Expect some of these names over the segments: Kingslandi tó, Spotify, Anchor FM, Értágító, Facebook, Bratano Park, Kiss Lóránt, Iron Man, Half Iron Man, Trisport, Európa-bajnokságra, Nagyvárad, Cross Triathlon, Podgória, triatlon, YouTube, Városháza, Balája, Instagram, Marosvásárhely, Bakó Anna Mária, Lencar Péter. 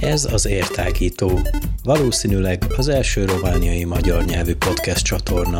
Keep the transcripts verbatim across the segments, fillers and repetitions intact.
Ez az Értágító, valószínűleg az első romániai magyar nyelvű podcast csatorna.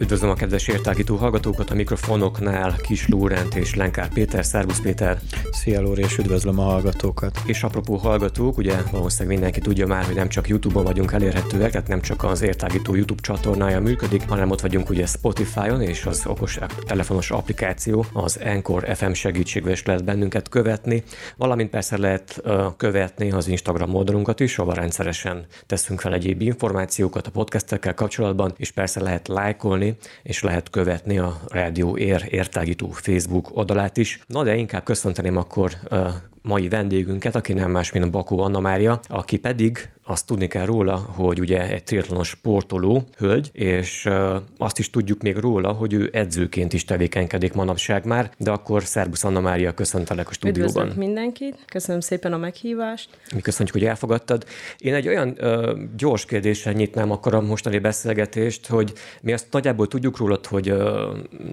Üdvözlöm a kedves Értágító hallgatókat, a mikrofonoknál Kiss Lóránt és Lencar Péter. Szervusz Péter! Szia Lóri, és üdvözlöm a hallgatókat! És apropó hallgatók, ugye valószínűleg mindenki tudja már, hogy nem csak YouTube-on vagyunk elérhetőek, tehát nem csak az Értágító YouTube csatornája működik, hanem ott vagyunk ugye Spotify-on, és az okos telefonos applikáció, az Anchor ef em segítségével is lehet bennünket követni, valamint persze lehet uh, követni az Instagram oldalunkat is, ahol rendszeresen teszünk fel egyéb információkat a podcastekkel kapcsolatban, és persze lehet lájkolni, és lehet követni a Rádió Ér Értágító Facebook oldalát is. Na de inkább köszönteném akkor uh, mai vendégünket, aki nem más, mint Bakó Anna Mária, aki pedig azt tudni kell róla, hogy ugye egy triatlonos sportoló hölgy, és uh, azt is tudjuk még róla, hogy ő edzőként is tevékenykedik manapság már, de akkor szervusz Anna Mária, köszöntelek a stúdióban. Üdvözlök mindenkit, köszönöm szépen a meghívást. Mi köszönjük, hogy elfogadtad. Én egy olyan uh, gyors kérdéssel nyitnám akkor a mostani beszélgetést, hogy mi azt nagyjából tudjuk rólad, hogy uh,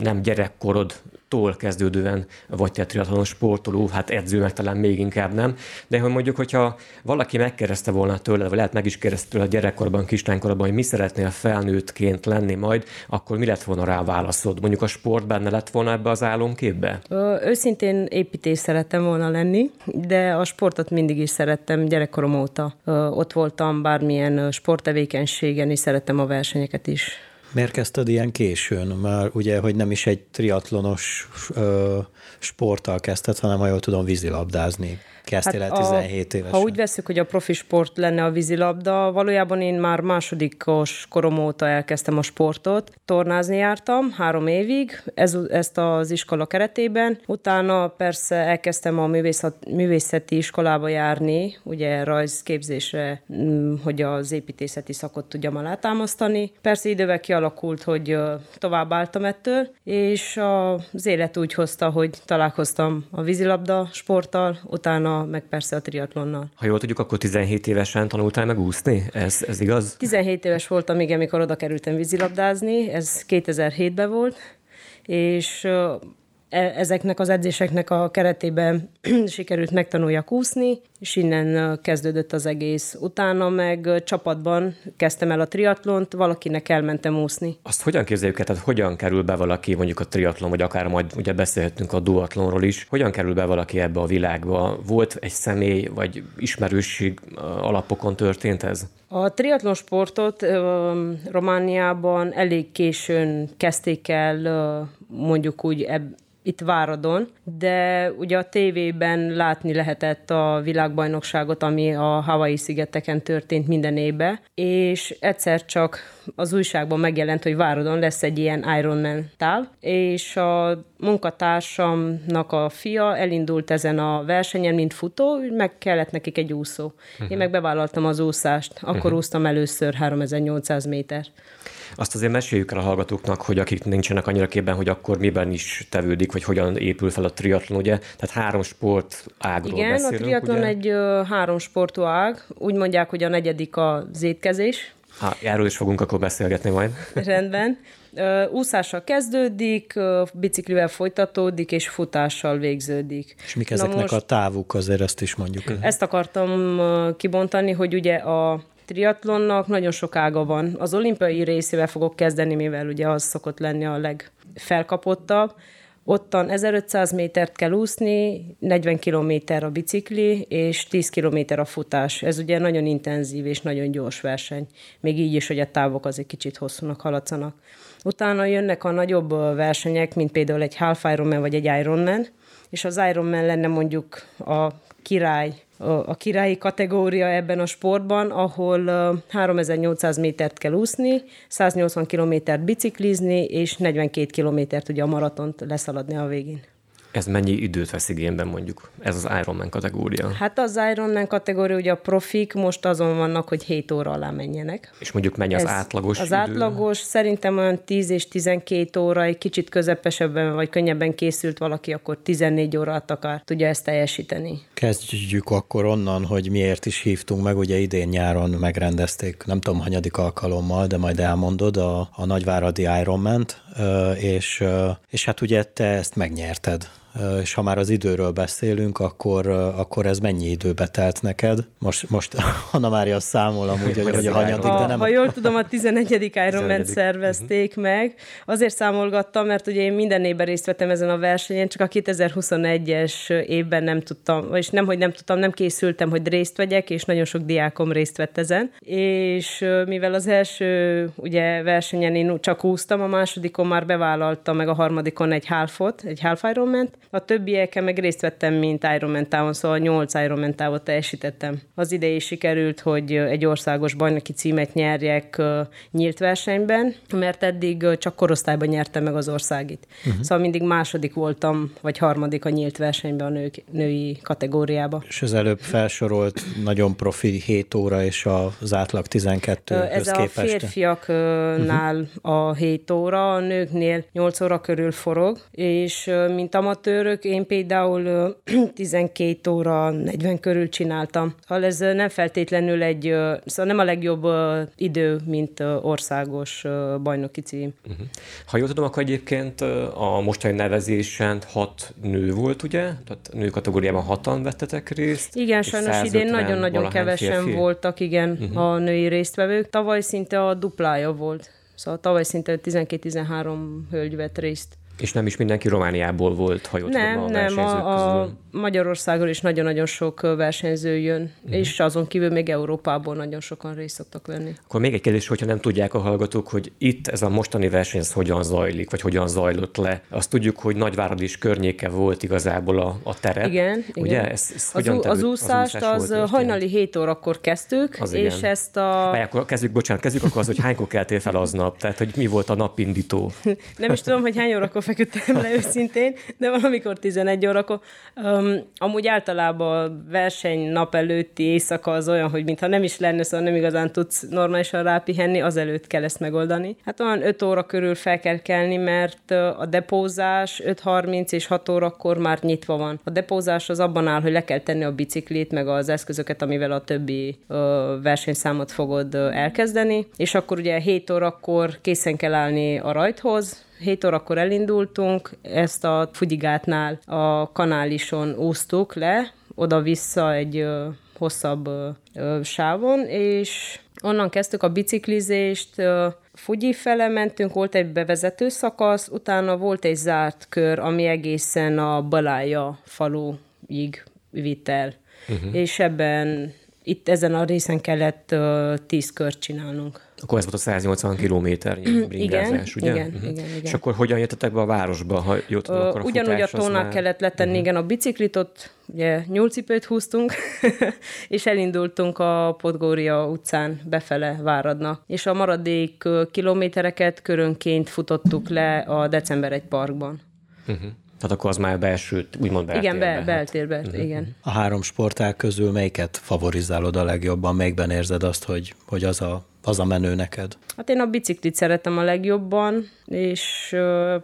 nem gyerekkorodtól kezdődően vagy te triatlonos sportoló, hát edzőnek talán még inkább nem, de hogy mondjuk, hogyha valaki megkérdezte volna tőle, vagy lehet meg is kérdezte tőle a gyerekkorban, kislánykorban, hogy mi szeretnél felnőttként lenni majd, akkor mi lett volna rá válaszod? Mondjuk a sport benne lett volna ebbe az álomképbe? Ö, őszintén építés szerettem volna lenni, de a sportot mindig is szerettem gyerekkorom óta. Ö, ott voltam bármilyen sporttevékenységen, és szerettem a versenyeket is. Miért kezdted ilyen későn? Már ugye, hogy nem is egy triatlonos ö, sporttal kezdted, hanem, ha jól tudom, vízilabdázni. Kezdtél hát el tizenhét évesen. Ha úgy veszük, hogy a profi sport lenne a vízilabda, valójában én már másodikos korom óta elkezdtem a sportot. Tornázni jártam három évig, ez, ezt az iskola keretében. Utána persze elkezdtem a művészet, művészeti iskolába járni, ugye rajzképzésre, hogy az építészeti szakot tudjam alátámasztani. Persze idővel kialakult, hogy tovább álltam ettől, és az élet úgy hozta, hogy találkoztam a vízilabda sporttal, utána meg persze a triatlonnal. Ha jól tudjuk, akkor tizenhét évesen tanultál meg úszni? Ez, ez igaz? tizenhét éves voltam, igen, mikor oda kerültem vízilabdázni, ez kétezer-hétben volt, és ezeknek az edzéseknek a keretében sikerült megtanuljak úszni, és innen kezdődött az egész. Utána meg csapatban kezdtem el a triatlont, valakinek elmentem úszni. Azt hogyan képzeljük el? Tehát hogyan kerül be valaki, mondjuk a triatlon, vagy akár majd ugye beszélhetünk a duatlonról is, hogyan kerül be valaki ebbe a világba? Volt egy személy, vagy ismerősség alapokon történt ez? A triatlon sportot ö, Romániában elég későn kezdték el, ö, mondjuk úgy eb- itt Váradon, de ugye a tévében látni lehetett a világbajnokságot, ami a Hawaii-szigeteken történt minden évben, és egyszer csak az újságban megjelent, hogy Váradon lesz egy ilyen Iron Man táv, és a munkatársamnak a fia elindult ezen a versenyen, mint futó, meg kellett nekik egy úszó. Uh-huh. Én meg bevállaltam az úszást, akkor uh-huh. úsztam először háromezer-nyolcszáz méter. Azt azért meséljük el a hallgatóknak, hogy akik nincsenek annyira képben, hogy akkor miben is tevődik, vagy hogyan épül fel a triatlon, ugye? Tehát három sport ágról igen, beszélünk, igen, a triatlon ugye? Egy ö, három sportú ág. Úgy mondják, hogy a negyedik az étkezés. Há, erről is fogunk akkor beszélgetni majd. Rendben. Úszással kezdődik, biciklivel folytatódik, és futással végződik. És mik ezeknek most a távuk, azért ezt is mondjuk. Ezt akartam kibontani, hogy ugye a triatlonnak nagyon sok ága van. Az olimpiai részével fogok kezdeni, mivel ugye az szokott lenni a legfelkapottabb. Ottan ezerötszáz métert kell úszni, negyven kilométer a bicikli, és tíz kilométer a futás. Ez ugye nagyon intenzív és nagyon gyors verseny. Még így is, hogy a távok azért kicsit hosszúnak haladszanak. Utána jönnek a nagyobb versenyek, mint például egy Half Iron Man vagy egy Iron Man, és az Iron Man lenne mondjuk a király, a királyi kategória ebben a sportban, ahol háromezer-nyolcszáz métert kell úszni, száznyolcvan kilométert biciklizni, és negyvenkét kilométert ugye a maratont leszaladni a végén. Ez mennyi időt vesz igénybe mondjuk? Ez az Iron Man kategória. Hát az Iron Man kategória, ugye a profik most azon vannak, hogy hét óra alá menjenek. És mondjuk mennyi az ez, átlagos az idő? Az átlagos szerintem olyan tíz és tizenkét óra, egy kicsit közepesebben vagy könnyebben készült valaki, akkor tizennégy órát akar tudja ezt teljesíteni. Kezdjük akkor onnan, hogy miért is hívtunk meg, ugye idén nyáron megrendezték, nem tudom, hanyadik alkalommal, de majd elmondod, a, a nagyváradi Iron Man-t, és, és hát ugye te ezt megnyerted. És ha már az időről beszélünk, akkor, akkor ez mennyi időbe telt neked? Most, most Anna Mária számol amúgy, hogy, hogy a hanyadik, de nem... Ha jól tudom, a tizenegyedik Iron Man szervezték uh-huh. meg. Azért számolgattam, mert ugye én minden évben részt vettem ezen a versenyen, csak a kétezer-huszonegyes évben nem tudtam, és nem, hogy nem tudtam, nem készültem, hogy részt vegyek, és nagyon sok diákom részt vett ezen. És mivel az első ugye, versenyen én csak úsztam, a másodikon már bevállaltam, meg a harmadikon egy halfot, egy Half Iron Man-t. A többiekkel meg részt vettem, mint Ironman távon, szóval nyolc Ironman távot teljesítettem. Az idei sikerült, hogy egy országos bajnoki címet nyerjek nyílt versenyben, mert eddig csak korosztályban nyertem meg az országit. Uh-huh. Szóval mindig második voltam, vagy harmadik a nyílt versenyben a nő, női kategóriában. És az előbb felsorolt nagyon profi hét óra és az átlag tizenkettő Ez a férfiaknál uh-huh. a hét óra, a nőknél nyolc óra körül forog, és mint amat török, én például tizenkét óra negyven körül csináltam. Ha ez nem feltétlenül egy, szóval nem a legjobb idő, mint országos bajnoki cím. Uh-huh. Ha jól tudom, akkor egyébként a mostani nevezésen hat nő volt, ugye? Tehát nő kategóriában hatan vettetek részt. Igen, sajnos idén nagyon-nagyon kevesen férfi. voltak, igen, uh-huh. a női résztvevők. Tavaly szinte a duplája volt. Szóval tavaly szinte tizenkettő-tizenhárom hölgy vett részt. És nem is mindenki Romániából volt, ha jól tudom, nem, a versenyzők közül. Nem, a, a Magyarországról is nagyon-nagyon sok versenyző jön, uh-huh. és azon kívül még Európából nagyon sokan részt szoktak venni. Akkor még egy kérdés, hogyha nem tudják a hallgatók, hogy itt ez a mostani verseny hogyan zajlik, vagy hogyan zajlott le. Azt tudjuk, hogy Nagyvárad is környéke volt igazából a, a terep. Igen, ugye? igen. Ez, ez az, ú, az úszást az, az hajnali hét órakor kezdtük, az és igen. ezt a... Bár, akkor kezdjük, bocsánat, kezdjük akkor az, hogy hánykor keltél fel aznap, tehát hogy mi volt a napindító. Nem is tudom, hogy hány órakor feküdtem le őszintén, de valamikor tizenegy órakor. Um, amúgy általában a verseny nap előtti éjszaka az olyan, hogy mintha nem is lenne, szóval nem igazán tudsz normálisan rápihenni, azelőtt kell ezt megoldani. Hát olyan öt óra körül fel kell kelni, mert a depózás öt harminc és hat órakor már nyitva van. A depózás az abban áll, hogy le kell tenni a biciklit, meg az eszközöket, amivel a többi uh, versenyszámot fogod uh, elkezdeni, és akkor ugye hét órakor készen kell állni a rajthoz. hét órakor elindultunk, ezt a Fudigatnál a kanálison úsztuk le, oda-vissza egy ö, hosszabb ö, ö, sávon, és onnan kezdtük a biciklizést, ö, Fugyi fele mentünk, volt egy bevezető szakasz, utána volt egy zárt kör, ami egészen a Balája faluig vitt el, uh-huh. és ebben itt ezen a részen kellett ö, tíz kört csinálnunk. Akkor ez volt a száznyolcvan kilométernyi bringázás, ugye? Igen, uh-huh. igen, igen. És akkor hogyan jöttetek be a városba, ha jól tudom, akkor a futás ugyanúgy a tónál már... kellett letenni, uh-huh. igen, a biciklit, ott ugye nyúlcipőt húztunk, és elindultunk a Podgória utcán befele Váradnak. És a maradék kilométereket körönként futottuk le a december parkban. Uh-huh. Tehát akkor az már belső, úgymond beltérbe. Igen, be, beltérbe, hát. igen. A három sportág közül melyiket favorizálod a legjobban? Melyikben érzed azt, hogy, hogy az a az a menő neked? Hát én a biciklit szeretem a legjobban, és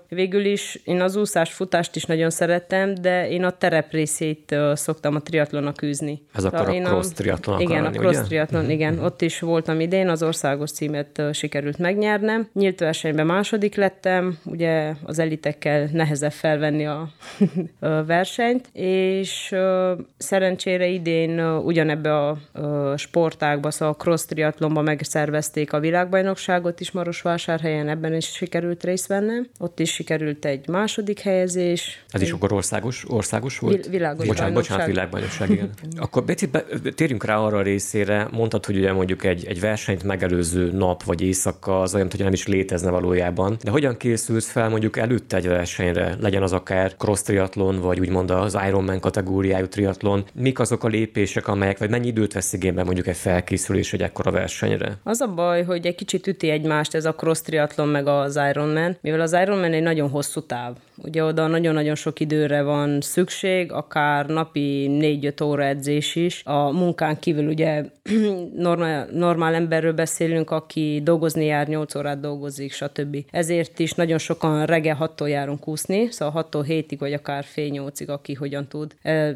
végül is én az úszás, futást is nagyon szeretem, de én a terep részét szoktam a triatlonnak űzni. Ez akkor a cross triatlon akar lenni, ugye? Igen, a cross triatlon, igen. Ott is voltam idén, az országos címet sikerült megnyernem. Nyílt versenyben második lettem, ugye az elitekkel nehezebb felvenni a versenyt, és szerencsére idén ugyanebbe a sportágba, szóval a cross triatlonba megszerveztem a világbajnokságot is Marosvásárhelyen, ebben is sikerült részt vennem. Ott is sikerült egy második helyezés. Ez is akkor országos, országos volt? Világos bocsánat, bocsánat, világbajnokság, igen. Akkor Bécit, térjünk rá arra a részére, mondtad, hogy ugye mondjuk egy, egy versenyt megelőző nap vagy éjszaka az olyan, hogy nem is létezne valójában, de hogyan készülsz fel mondjuk előtte egy versenyre, legyen az akár cross triatlon, vagy úgymond az Ironman kategóriájú triatlon, mik azok a lépések, amelyek, vagy mennyi időt vesz igénybe mondjuk egy felkészülés egy ekkora versenyre? Az Az a baj, hogy egy kicsit üti egymást ez a cross triathlon meg az Ironman, mivel az Ironman egy nagyon hosszú táv. Ugye oda nagyon-nagyon sok időre van szükség, akár napi négy-öt óra edzés is. A munkán kívül ugye normál, normál emberről beszélünk, aki dolgozni jár, nyolc órát dolgozik, stb. Ezért is nagyon sokan reggel hattól járunk úszni, szóval hattól hétig vagy akár fél nyolcig, aki hogyan tud,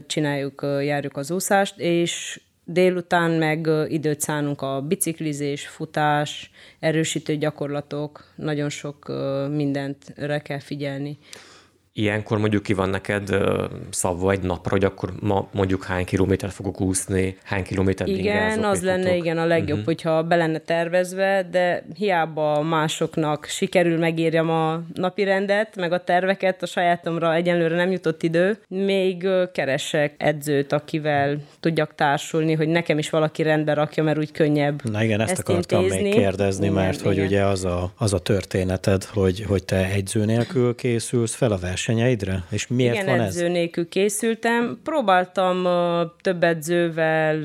csináljuk, járjuk az úszást, és délután meg időt szánunk a biciklizés, futás, erősítő gyakorlatok, nagyon sok mindentre kell figyelni. Ilyenkor mondjuk ki van neked szabva egy napra, hogy akkor ma mondjuk hány kilométert fogok úszni, hány kilométert ingázok. Igen, az lenne futok. Igen a legjobb, uh-huh. hogyha be lenne tervezve, de hiába másoknak sikerül megírjam a napirendet, meg a terveket, a sajátomra egyenlőre nem jutott idő. Még keresek edzőt, akivel tudjak társulni, hogy nekem is valaki rendbe rakja, mert úgy könnyebb. Na igen, ezt, ezt akartam intézni. Még kérdezni, igen, mert igen. Hogy ugye az a, az a történeted, hogy, hogy te edző nélkül készülsz fel a vers. És miért igen, van ez? Edző nélkül készültem. Próbáltam uh, több edzővel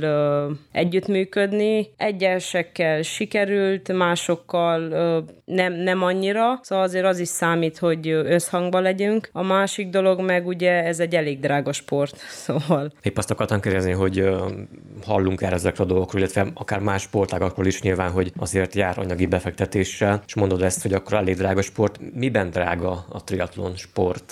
uh, együttműködni. Egyesekkel sikerült, másokkal uh, nem, nem annyira. Szóval azért az is számít, hogy összhangban legyünk. A másik dolog meg ugye ez egy elég drága sport. Szóval. Épp azt akartam kérdezni, hogy uh, hallunk erre ezekről a dolgokról, illetve akár más sportágakról is nyilván, hogy azért jár anyagi befektetéssel. És mondod ezt, hogy akkor elég drága sport. Miben drága a triatlon sport?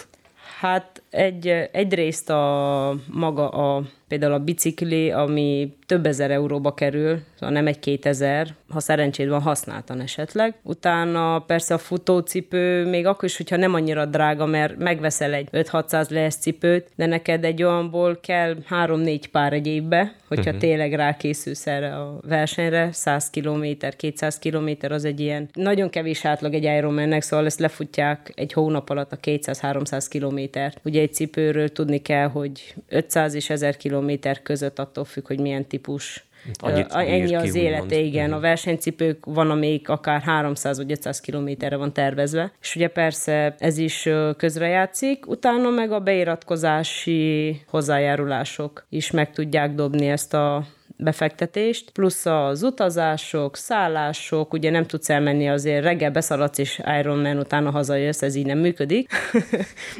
Hát egy, egyrészt a maga a, például a bicikli, ami több ezer euróba kerül, szóval nem egy kétezer, ha szerencséd van, használtan esetleg. Utána persze a futócipő, még akkor is, hogyha nem annyira drága, mert megveszel egy öt-hatszáz lehes cipőt, de neked egy olyanból kell három-négy pár egy évbe, hogyha uh-huh. tényleg rákészülsz erre a versenyre, száz kilométer, kétszáz kilométer, az egy ilyen nagyon kevés átlag egy Ironmannek, szóval ezt lefutják egy hónap alatt a kétszáz-háromszáz kilométert. Ugye egy cipőről tudni kell, hogy ötszáz és ezer kilométer között attól függ, hogy milyen típus. Annyit ennyi az élete, igen. A versenycipők van, amelyik akár háromszáz vagy ötszáz kilométerre van tervezve, és ugye persze ez is közrejátszik, utána meg a beiratkozási hozzájárulások is meg tudják dobni ezt a befektetést, plusz az utazások, szállások, ugye nem tudsz elmenni azért, reggel beszaladsz és Ironman, utána hazajössz, ez így nem működik.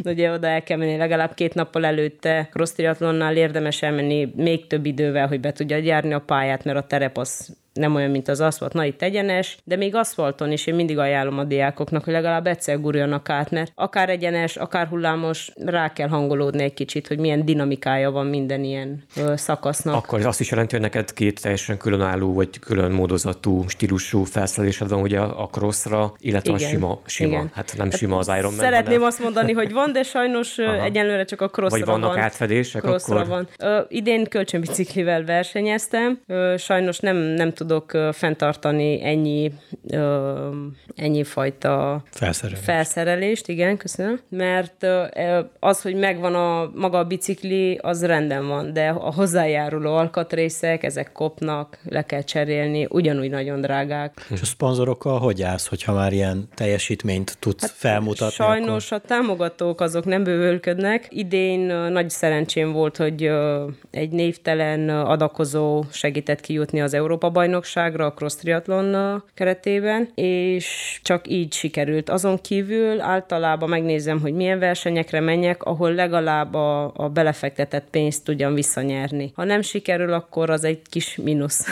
Ugye oda el kell menni legalább két nappal előtte, cross triathlonnál érdemes elmenni még több idővel, hogy be tudja járni a pályát, mert a terep az nem olyan, mint az aszfalt, na itt egyenes, de még aszfalton is én mindig ajánlom a diákoknak, hogy legalább egyszer guruljanak át, mert akár egyenes, akár hullámos, rá kell hangolódni egy kicsit, hogy milyen dinamikája van minden ilyen ö, szakasznak. Akkor azt is jelenti, hogy neked két teljesen különálló, vagy külön módozatú, stílusú felszerelésed van ugye a crossra, illetve igen, a sima, sima. Igen. Hát nem hát sima az Ironman. Szeretném de... azt mondani, hogy van, de sajnos aha. egyenlőre csak a crossra van. Vagy vannak van. Átfedések? Crossra akkor... van. Ö, idén kölcsönbiciklivel versenyeztem, ö, sajnos nem, nem tudom tudok fenntartani ennyi, ö, ennyi fajta felszerelést. felszerelést, igen, köszönöm, mert ö, az, hogy megvan a maga a bicikli, az rendben van, de a hozzájáruló alkatrészek, ezek kopnak, le kell cserélni, ugyanúgy nagyon drágák. És a szponzorokkal hogy állsz, hogyha már ilyen teljesítményt tudsz hát felmutatni? Sajnos akkor... a támogatók azok nem bővölködnek. Idén ö, nagy szerencsém volt, hogy ö, egy névtelen adakozó segített kijutni az Európa-bajnokságra, a cross triathlon keretében, és csak így sikerült. Azon kívül általában megnézem, hogy milyen versenyekre menjek, ahol legalább a, a belefektetett pénzt tudjam visszanyerni. Ha nem sikerül, akkor az egy kis mínusz.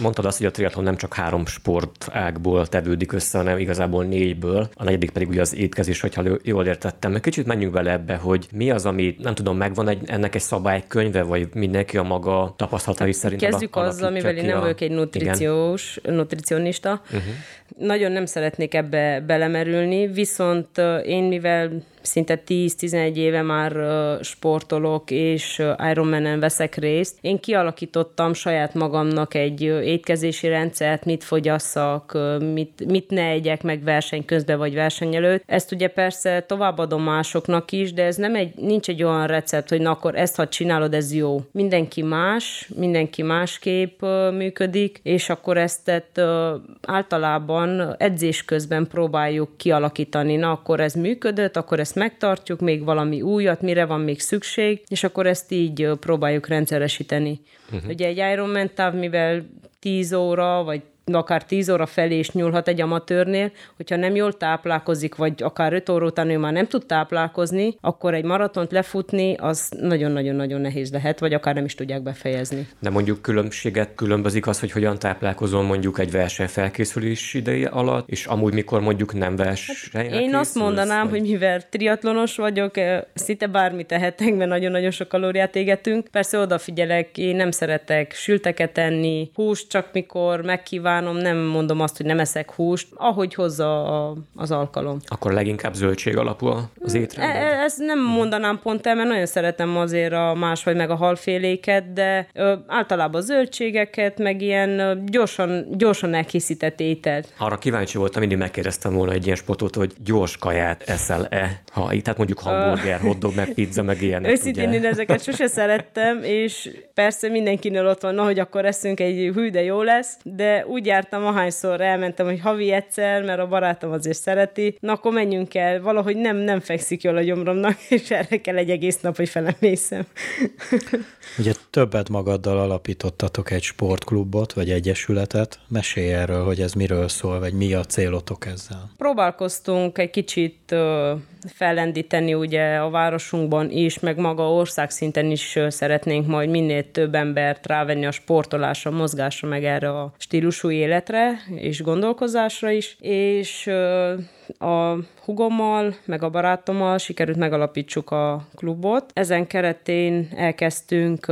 Mondtad azt, hogy a triatlon nem csak három sportágból tevődik össze, hanem igazából négyből. A negyedik pedig ugye az étkezés, hogyha jól értettem. Kicsit menjünk bele ebbe, hogy mi az, ami nem tudom, megvan egy, ennek egy szabálykönyve, vagy mindenki a maga tapasztalatai hát, szerint alakítja ki. Kezdjük azzal, mivel én nem vagyok egy nutriciós, nutricionista. Uh-huh. Nagyon nem szeretnék ebbe belemerülni, viszont én mivel... szinte tíz-tizenegy éve már sportolok, és Ironmanen veszek részt. Én kialakítottam saját magamnak egy étkezési rendszert, mit fogyasszak, mit, mit ne egyek meg verseny közben vagy verseny előtt. Ezt ugye persze továbbadom másoknak is, de ez nem egy, nincs egy olyan recept, hogy na akkor ezt, ha csinálod, ez jó. Mindenki más, mindenki másképp működik, és akkor ezt tehát, általában edzés közben próbáljuk kialakítani. Na akkor ez működött, akkor ezt megtartjuk, még valami újat, mire van még szükség, és akkor ezt így próbáljuk rendszeresíteni. Uh-huh. Ugye egy Ironman táv, mivel tíz óra, vagy akár tíz óra felé is nyúlhat egy amatőrnél, hogyha nem jól táplálkozik, vagy akár öt óra után ő már nem tud táplálkozni, akkor egy maratont lefutni, az nagyon-nagyon-nagyon nehéz lehet, vagy akár nem is tudják befejezni. De mondjuk különbséget különbözik az, hogy hogyan táplálkozol mondjuk egy verseny felkészülés ideje alatt, és amúgy mikor mondjuk nem versenyre hát én azt mondanám, vagy... hogy mivel triatlonos vagyok, szinte bármit tehetek, mert nagyon-nagyon sok kalóriát égetünk. Persze odafigyelek, én nem szeretek sülteket enni, húst csak mikor megkívánom, nem mondom azt, hogy nem eszek húst, ahogy hozza a, az alkalom. Akkor leginkább zöldség alapú az étrendben? E, ezt nem hmm. mondanám pont el, mert nagyon szeretem azért a másfaj meg a halféléket, de ö, általában zöldségeket, meg ilyen ö, gyorsan, gyorsan elkészített ételt. Arra kíváncsi voltam, mindig megkérdeztem volna egy ilyen spotot, hogy gyors kaját eszel-e? Ha, tehát mondjuk hamburger, hotdog, meg pizza, meg ilyenek. Őszintén én ezeket sose szerettem, és persze mindenkinél ott van, na, hogy akkor eszünk egy hű, de jó lesz, de úgy jártam, ahányszor elmentem, hogy havi egyszer, mert a barátom azért szereti, na akkor menjünk el, valahogy nem, nem fekszik jól a gyomromnak, és erre kell egy egész nap, hogy felemészem. Ugye többet magaddal alapítottatok egy sportklubot, vagy egyesületet. Mesélj erről, hogy ez miről szól, vagy mi a célotok ezzel? Próbálkoztunk egy kicsit fellendíteni ugye a városunkban is, meg maga országszinten is szeretnénk majd minél több embert rávenni a sportolásra, mozgásra, meg erre a stílusú életre és gondolkozásra is, és a hugommal, meg a barátommal sikerült megalapítsuk a klubot. Ezen keretén elkezdtünk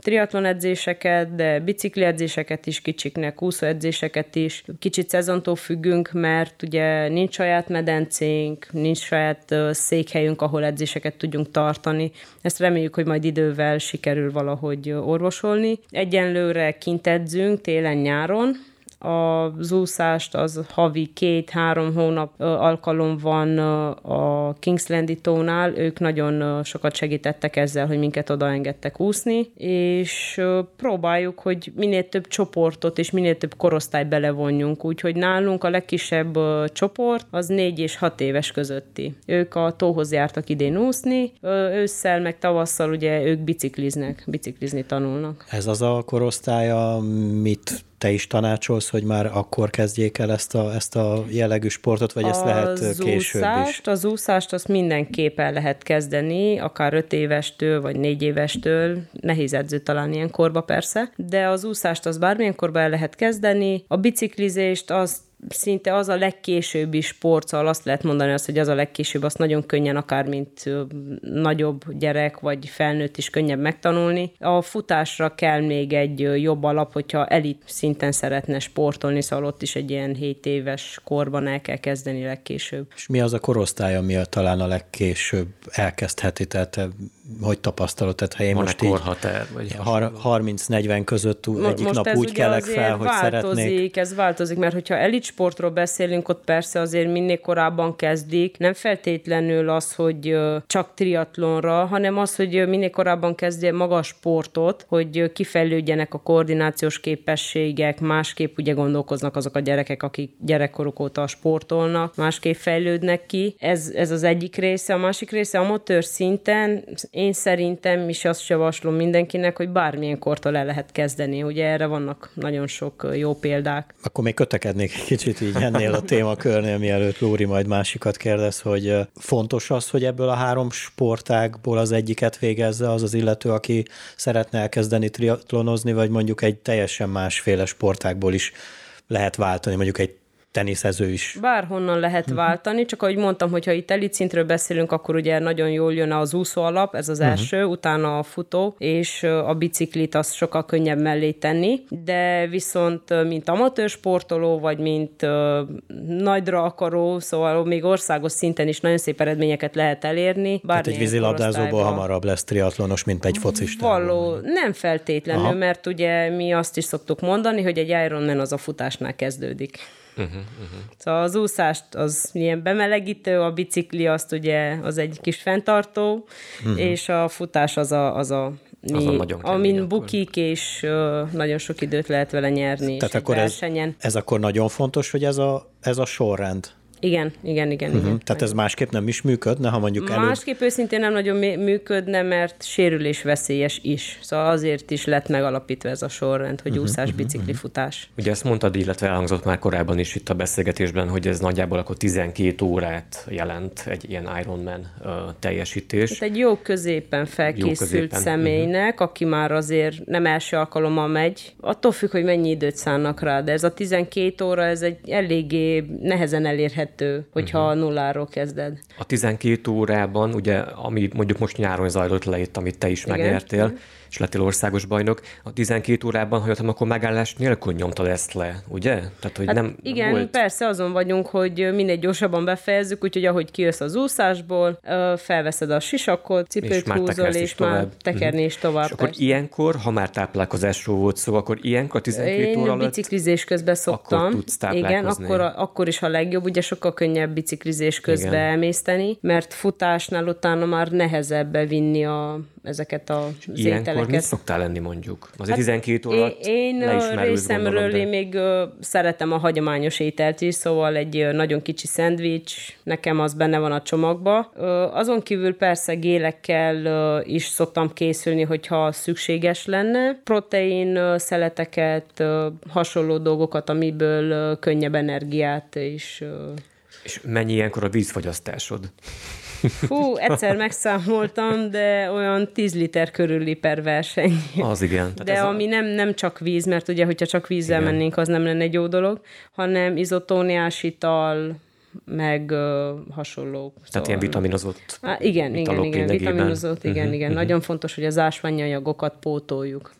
triatlon edzéseket, de bicikli edzéseket is kicsiknek, úszó edzéseket is. Kicsit szezontól függünk, mert ugye nincs saját medencénk, nincs saját székhelyünk, ahol edzéseket tudjunk tartani. Ezt reméljük, hogy majd idővel sikerül valahogy orvosolni. Egyenlőre kint edzünk télen-nyáron. Az úszást az havi két-három hónap alkalom van a Kingslandi tónál, ők nagyon sokat segítettek ezzel, hogy minket odaengedtek úszni, és próbáljuk, hogy minél több csoportot és minél több korosztályt belevonjunk, úgyhogy nálunk a legkisebb csoport az négy és hat éves közötti. Ők a tóhoz jártak idén úszni, ősszel meg tavasszal ugye ők bicikliznek, biciklizni tanulnak. Ez az a korosztálya, mit te is tanácsolsz, hogy már akkor kezdjék el ezt a, ezt a jellegű sportot, vagy ezt lehet később is? Az úszást azt mindenképp el lehet kezdeni, akár öt évestől, vagy négy évestől, nehéz edzőt találni ilyen korba persze, de az úszást az bármilyen korba el lehet kezdeni, a biciklizést azt szinte az a legkésőbbi sport, szóval azt lehet mondani azt, hogy az a legkésőbb, azt nagyon könnyen akár, mint nagyobb gyerek vagy felnőtt is könnyebb megtanulni. A futásra kell még egy jobb alap, hogyha elit szinten szeretne sportolni, szóval ott is egy ilyen hét éves korban el kell kezdeni legkésőbb. És mi az a korosztály, ami a talán a legkésőbb elkezdheti, tehát hogy tapasztalod? Tehát ha én van most így korhatár, vagy harminc-negyven között egyik most nap úgy kelek fel, hogy változik, szeretnék. Ez változik, mert hogyha elit sportról beszélünk, ott persze azért minél korábban kezdik. Nem feltétlenül az, hogy csak triatlonra, hanem az, hogy minél korábban kezdje maga a sportot, hogy kifejlődjenek a koordinációs képességek, másképp ugye gondolkoznak azok a gyerekek, akik gyerekkoruk óta sportolnak, másképp fejlődnek ki. Ez, ez az egyik része. A másik része amatőr szinten én szerintem is azt javaslom mindenkinek, hogy bármilyen kortól el lehet kezdeni. Ugye erre vannak nagyon sok jó példák. Akkor még kötekednék egy kicsit így ennél a témakörnél, mielőtt Lóri majd másikat kérdez, hogy fontos az, hogy ebből a három sportágból az egyiket végezze az az illető, aki szeretne elkezdeni triatlonozni, vagy mondjuk egy teljesen másféle sportágból is lehet váltani, mondjuk egy teniszező is. Bárhonnan lehet váltani, csak ahogy mondtam, hogyha itt elitszintről beszélünk, akkor ugye nagyon jól jön az úszó alap, ez az első, uh-huh. utána a futó, és a biciklit azt sokkal könnyebb mellé tenni, de viszont mint amatőr sportoló, vagy mint uh, nagyra akaró, szóval még országos szinten is nagyon szép eredményeket lehet elérni. Tehát egy vízilabdázóból hamarabb lesz triatlonos, mint egy focista. Való, nem feltétlenül, aha. mert ugye mi azt is szoktuk mondani, hogy egy Ironman az a futásnál kezdődik. Uh-huh, uh-huh. Szóval az úszást az ilyen bemelegítő, a bicikli azt ugye az egy kis fenntartó, uh-huh. és a futás az a, az a mi, amin bukik, és uh, nagyon sok időt lehet vele nyerni. Tehát akkor ez, ez akkor nagyon fontos, hogy ez a, ez a sorrend. Igen, igen, igen. Uh-huh. igen. Tehát ez másképp nem is működne, ha mondjuk előbb... Másképp őszintén nem nagyon működne, mert sérülés veszélyes is. Szóval azért is lett megalapítva ez a sorrend, hogy úszás, uh-huh. biciklifutás. Ugye ezt mondtad, illetve elhangzott már korábban is itt a beszélgetésben, hogy ez nagyjából akkor tizenkét órát jelent egy ilyen Ironman uh, teljesítés. Itt egy jó középen felkészült jó középen. személynek, uh-huh. aki már azért nem első alkalommal megy. Attól függ, hogy mennyi időt szánnak rá, de ez a tizenkét óra, ez egy eléggé nehezen elérhető, hogyha uh-huh. nulláról kezded. A tizenkét órában, ugye, ami mondjuk most nyáron zajlott le itt, amit te is igen. megértél, és lettél országos bajnok, a tizenkét órában, ha jöttem, akkor megállás nélkül nyomtad ezt le, ugye? Tehát, hogy hát nem igen, volt... persze, azon vagyunk, hogy mindegy gyorsabban befejezzük, úgyhogy ahogy kijössz az úszásból, felveszed a sisakot, cipőt húzol, és, és már tekerni is tovább. És akkor ilyenkor, ha már táplálkozásról volt szó, akkor ilyenkor tizenkét óra alatt... Én biciklizés közben szoktam. Akkor tudsz táplálkozni. Igen, akkor, akkor is a legjobb, ugye sokkal könnyebb biciklizés közben igen. emészteni, mert futásnál utána már nehezebb bevinni a... ezeket az ételeket. Ilyenkor mit szoktál lenni mondjuk? Azért hát tizenkét órát én részemről de... én még ö, szeretem a hagyományos ételt is, szóval egy ö, nagyon kicsi szendvics, nekem az benne van a csomagba. Ö, azon kívül persze gélekkel ö, is szoktam készülni, hogyha szükséges lenne. Protein, ö, szeleteket, ö, hasonló dolgokat, amiből ö, könnyebb energiát is. Ö... És mennyi ilyenkor a vízfogyasztásod? Hú, egyszer megszámoltam, de olyan tíz liter körüli per verseny. Az igen. De ami a... nem, nem csak víz, mert ugye, hogyha csak vízzel igen. mennénk, az nem lenne egy jó dolog, hanem izotóniás ital, meg ö, hasonlók. Tehát szóval... ilyen vitaminozott Há, igen, igen, igen, vitaminozott, igen, uh-huh, igen. Uh-huh. Nagyon fontos, hogy az ásványi anyagokat pótoljuk.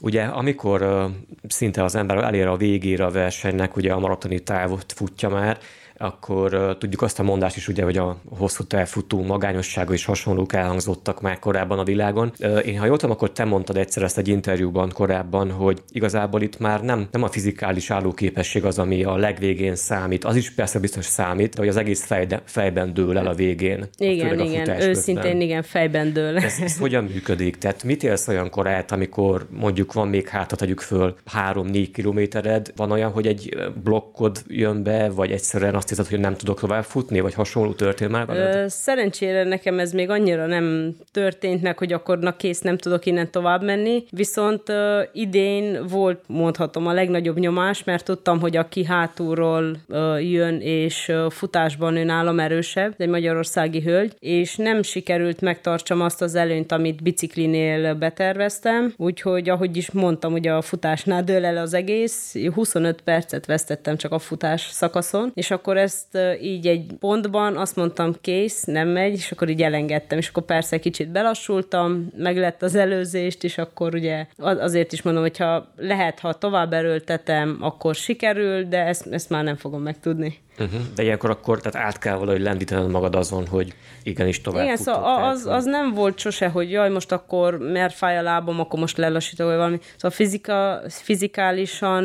Ugye, amikor ö, szinte az ember elér a végére a versenynek, ugye a maratoni távot futja már, akkor uh, tudjuk azt a mondást is, ugye, hogy a hosszú távfutó magányossága és hasonlók elhangzottak már korábban a világon. Uh, én ha jól tudom, akkor te mondtad egyszer ezt egy interjúban korábban, hogy igazából itt már nem, nem a fizikális állóképesség az, ami a legvégén számít. Az is persze biztos számít, de hogy az egész fejde, fejben dől el a végén. Igen, főleg igen, a őszintén közben. Igen, fejben dől. Ez, ez hogyan működik? Tehát mit élsz olyankor át, amikor mondjuk van még hátra tegyük föl három-négy kilométered, van olyan, hogy egy blokkod jön be, vagy egyszerűen azt hogy nem tudok tovább futni, vagy hasonló történt már veled? Szerencsére nekem ez még annyira nem történt meg, hogy akkor na kész, nem tudok innen tovább menni, viszont uh, idén volt, mondhatom, a legnagyobb nyomás, mert tudtam, hogy aki hátulról uh, jön, és uh, futásban ő nálam erősebb, egy magyarországi hölgy, és nem sikerült megtartsam azt az előnyt, amit biciklinél beterveztem, úgyhogy ahogy is mondtam, ugye a futásnál dől el az egész, huszonöt percet vesztettem csak a futás szakaszon, és akkor ezt így egy pontban azt mondtam, kész, nem megy, és akkor így elengedtem, és akkor persze kicsit belassultam, meg lett az előzést, és akkor ugye azért is mondom, hogyha lehet, ha tovább erőltetem, akkor sikerül, de ezt, ezt már nem fogom megtudni. Uh-huh. De ilyenkor akkor, tehát át kell valahogy lendítened magad azon, hogy igenis tovább igen, futok. Szóval az, az nem volt sose, hogy jaj, most akkor mert fáj a lábam, akkor most lelassítok, vagy valami. Szóval fizika, fizikálisan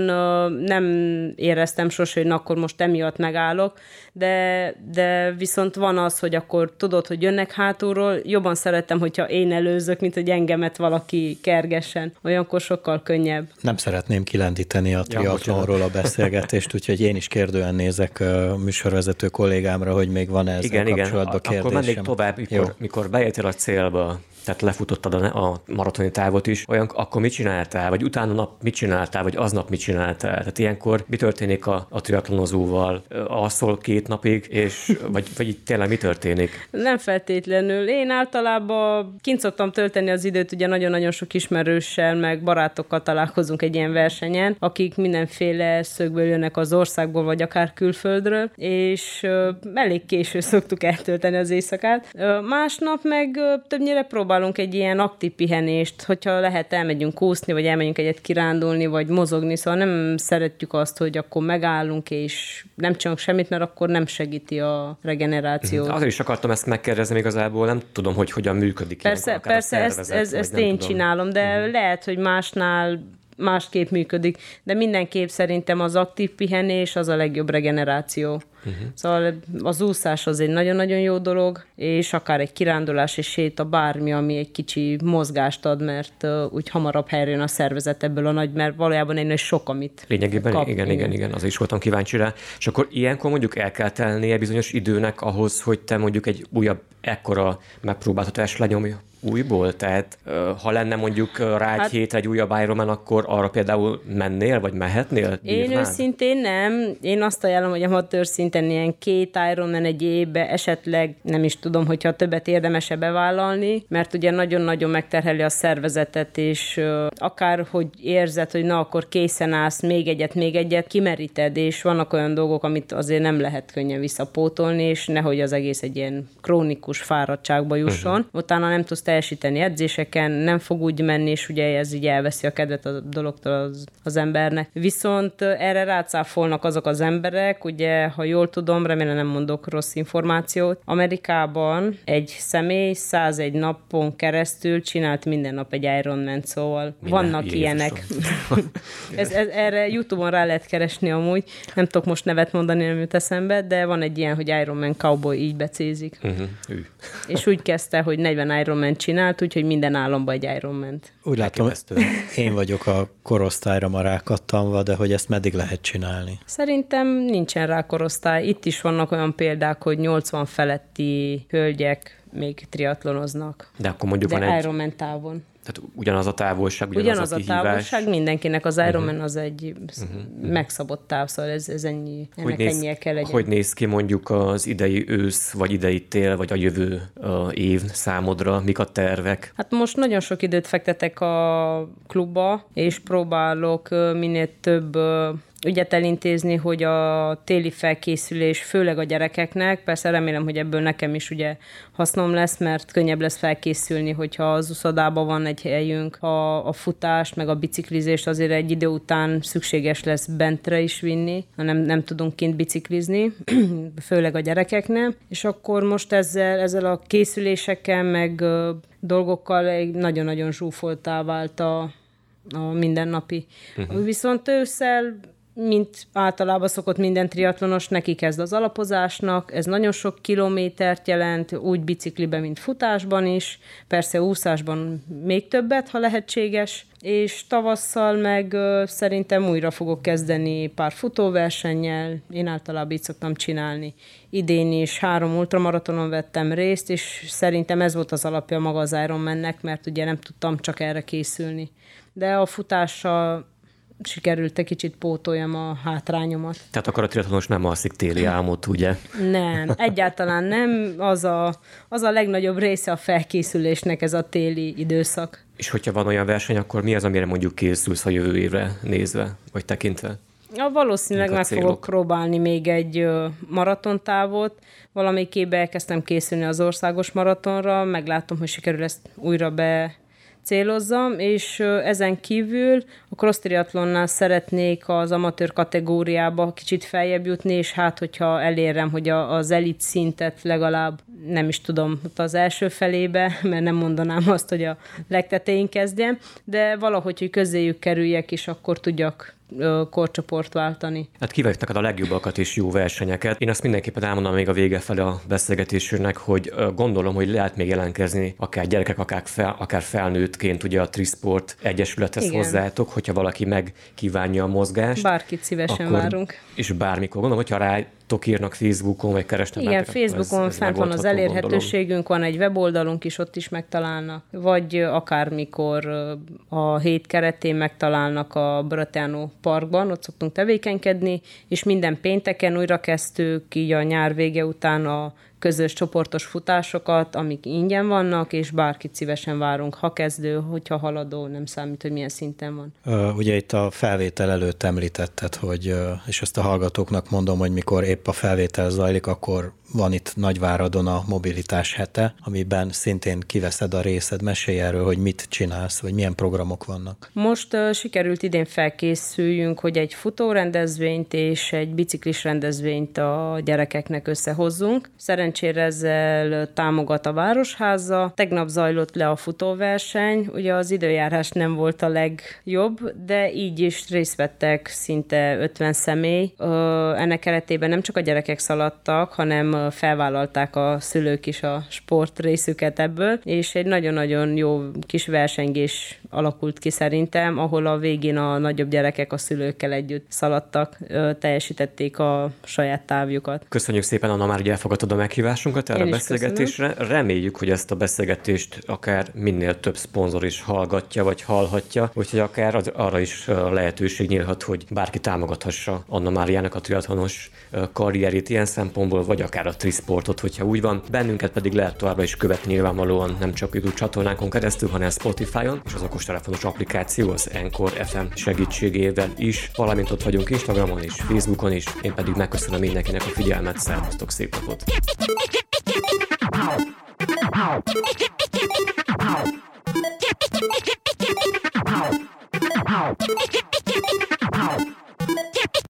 nem éreztem sose, hogy na, akkor most emiatt megállok, de, de viszont van az, hogy akkor tudod, hogy jönnek hátulról, jobban szeretem, hogyha én előzök, mint hogy engemet valaki kergessen. Olyankor sokkal könnyebb. Nem szeretném kilendíteni a triatlonról a beszélgetést, úgyhogy én is kérdően nézek műsorvezető kollégámra, hogy még van-e ezzel igen, kapcsolatban igen. Akkor mennék tovább, mikor, mikor bejöttél a célba, tehát lefutottad a, a maratoni távot is, olyan, akkor mit csináltál, vagy utána nap mit csináltál, vagy aznap mit csináltál? Tehát ilyenkor mi történik a, a triatlonozóval? Alszol két napig, és, vagy, vagy itt tényleg mi történik? Nem feltétlenül. Én általában kint szoktam tölteni az időt, ugye nagyon-nagyon sok ismerőssel, meg barátokkal találkozunk egy ilyen versenyen, akik mindenféle szögből jönnek az országból, vagy akár külföldről, és elég késő szoktuk eltölteni az éjszakát. Másnap meg többnyire próbálunk egy ilyen aktív pihenést, hogyha lehet, elmegyünk úszni, vagy elmegyünk egyet kirándulni, vagy mozogni, szóval nem szeretjük azt, hogy akkor megállunk, és nem csinálunk semmit, mert akkor nem segíti a regenerációt. Azért is akartam ezt megkérdezni igazából, nem tudom, hogy hogyan működik. Persze, ilyenkor, persze, ezt, ez, ezt én tudom. csinálom, de mm. lehet, hogy másnál másképp működik, de mindenképp szerintem az aktív pihenés az a legjobb regeneráció. Uh-huh. Szóval az úszás az egy nagyon-nagyon jó dolog, és akár egy kirándulás és séta, bármi, ami egy kicsi mozgást ad, mert uh, úgy hamarabb helyreön a szervezet ebből a nagy, mert valójában egy sok, amit lényegében kap. Igen, igen, igen, az is voltam kíváncsi rá. És akkor ilyenkor mondjuk el kell telnie bizonyos időnek ahhoz, hogy te mondjuk egy újabb ekkora megpróbáltatás lenyomja újból? Tehát ha lenne mondjuk rá egy hát, hétre egy újabb Ironman, akkor arra például mennél, vagy mehetnél? Bírnád? Én őszintén nem. Én azt ajánlom, hogy amatőr szinten ilyen két Ironman egy évbe, esetleg nem is tudom, hogyha többet érdemes-e bevállalni, mert ugye nagyon-nagyon megterheli a szervezetet, és akárhogy érzed, hogy na, akkor készen állsz, még egyet, még egyet, kimeríted, és vannak olyan dolgok, amit azért nem lehet könnyen visszapótolni, és nehogy az egész egy ilyen krónikus fáradtságba jusson. Uh-huh. Utána nem tudsz teljesíteni edzéseken, nem fog úgy menni, és ugye ez így elveszi a kedvet a dologtól az, az embernek. Viszont erre rácáfolnak azok az emberek, ugye, ha jól tudom, remélem nem mondok rossz információt, Amerikában egy személy százegy napon keresztül csinált minden nap egy Ironman, szóval minden, vannak Jézusom. Ilyenek. ez, ez, erre YouTube-on rá lehet keresni amúgy, nem tudok most nevet mondani, nem jut eszembe, de van egy ilyen, hogy Ironman Cowboy, így becézik. Uh-huh. És úgy kezdte, hogy negyven Ironman csinált, úgyhogy minden államban egy Ironman-t. Úgy látom, én vagyok a korosztályra ma rákattanva, de hogy ezt meddig lehet csinálni? Szerintem nincsen rá korosztály. Itt is vannak olyan példák, hogy nyolcvan feletti hölgyek még triatlonoznak. De akkor mondjuk de van egy... Ironman távon. Tehát ugyanaz a távolság, ugyanaz, ugyanaz a, a távolság, mindenkinek az Ironman uh-huh. az egy uh-huh. megszabott táv, szóval ez, ez ennyi, ennek hogy néz, ennyi kell legyen. Hogy néz ki mondjuk az idei ősz, vagy idei tél, vagy a jövő a év számodra? Mik a tervek? Hát most nagyon sok időt fektetek a klubba, és próbálok minél több ügyet elintézni, hogy a téli felkészülés, főleg a gyerekeknek, persze remélem, hogy ebből nekem is ugye hasznom lesz, mert könnyebb lesz felkészülni, hogyha az úszodában van egy helyünk, a, a futást, meg a biciklizést azért egy idő után szükséges lesz bentre is vinni, hanem nem tudunk kint biciklizni, főleg a gyerekeknek, és akkor most ezzel, ezzel a készülésekkel, meg ö, dolgokkal egy nagyon-nagyon zsúfoltá vált a, a mindennapi. Uh-huh. Viszont ősszel mint általában szokott minden triatlonos, neki kezd az alapozásnak, ez nagyon sok kilométert jelent, úgy bicikliben, mint futásban is, persze úszásban még többet, ha lehetséges, és tavasszal meg ö, szerintem újra fogok kezdeni pár futóversennyel, én általában így szoktam csinálni. Idén is három ultramaratonon vettem részt, és szerintem ez volt az alapja maga az Ironmannek, mert ugye nem tudtam csak erre készülni. De a futással sikerült egy kicsit pótoljam a hátrányomat. Tehát akkor a triatlonos nem alszik téli álmot, ugye? Nem, egyáltalán nem. Az a, az a legnagyobb része a felkészülésnek ez a téli időszak. És hogyha van olyan verseny, akkor mi az, amire mondjuk készülsz a jövő évre nézve, vagy tekintve? Ja, valószínűleg meg fogok próbálni még egy maratontávot. Valamelyik évben elkezdtem készülni az országos maratonra, meglátom, hogy sikerül ezt újra be... célozzam, és ezen kívül a cross triathlonnál szeretnék az amatőr kategóriába kicsit feljebb jutni, és hát, hogyha elérem, hogy a, az elit szintet legalább, nem is tudom, ott az első felébe, mert nem mondanám azt, hogy a legtetején kezdjem, de valahogy, hogy közéjük kerüljek, és akkor tudjak korcsoport váltani. Hát kívánjuk neked a legjobbakat és jó versenyeket. Én azt mindenképpen elmondom még a vége felé a beszélgetésünknek, hogy gondolom, hogy lehet még jelentkezni akár gyerekek, akár, fel, akár felnőttként ugye a Trisport Egyesülethez igen. hozzátok, hogyha valaki megkívánja a mozgást. Bárkit szívesen akkor, várunk. És bármikor gondolom, hogyha rá írnak Facebookon, vagy keresnek. Igen, meg, Facebookon ez, ez fent van az elérhetőségünk, gondolom. Van egy weboldalunk is, ott is megtalálnak, vagy akármikor a hét keretén megtalálnak a Bratano Parkban, ott szoktunk tevékenykedni, és minden pénteken újra kezdtük így a nyár vége után a közös csoportos futásokat, amik ingyen vannak, és bárkit szívesen várunk, ha kezdő, hogyha haladó, nem számít, hogy milyen szinten van. Ö, ugye itt a felvétel előtt említetted, hogy, és ezt a hallgatóknak mondom, hogy mikor épp a felvétel zajlik, akkor van itt Nagyváradon a mobilitás hete, amiben szintén kiveszed a részed. Mesélj erről, hogy mit csinálsz, vagy milyen programok vannak. Most uh, sikerült idén felkészüljünk, hogy egy futórendezvényt és egy biciklis rendezvényt a gyerekeknek összehozzunk. Szeren Szerencsére ezzel támogat a Városháza. Tegnap zajlott le a futóverseny, ugye az időjárás nem volt a legjobb, de így is részt vettek szinte ötven személy. Ennek keretében nem csak a gyerekek szaladtak, hanem felvállalták a szülők is a sport részüket ebből, és egy nagyon-nagyon jó kis versengés alakult ki szerintem, ahol a végén a nagyobb gyerekek a szülőkkel együtt szaladtak, teljesítették a saját távjukat. Köszönjük szépen, Anna, már ugye elfogadtad a meghívásunkat erre a beszélgetésre. Köszönöm. Reméljük, hogy ezt a beszélgetést akár minél több szponzor is hallgatja, vagy hallhatja, úgyhogy akár az, arra is lehetőség nyílhat, hogy bárki támogathassa Anna Máriának a triatlonos karrierét ilyen szempontból, vagy akár a Trisportot, hogyha úgy van. Bennünket pedig lehet továbbra is követni nyilvánvalóan nem csak YouTube csatornánkon keresztül, hanem Spotify-on és az okostelefonos applikáció az Anchor ef em segítségével is, valamint ott vagyunk Instagramon és Facebookon is. Én pedig megköszönöm mindenkinek a figyelmet, szervusztok, szép napot! How?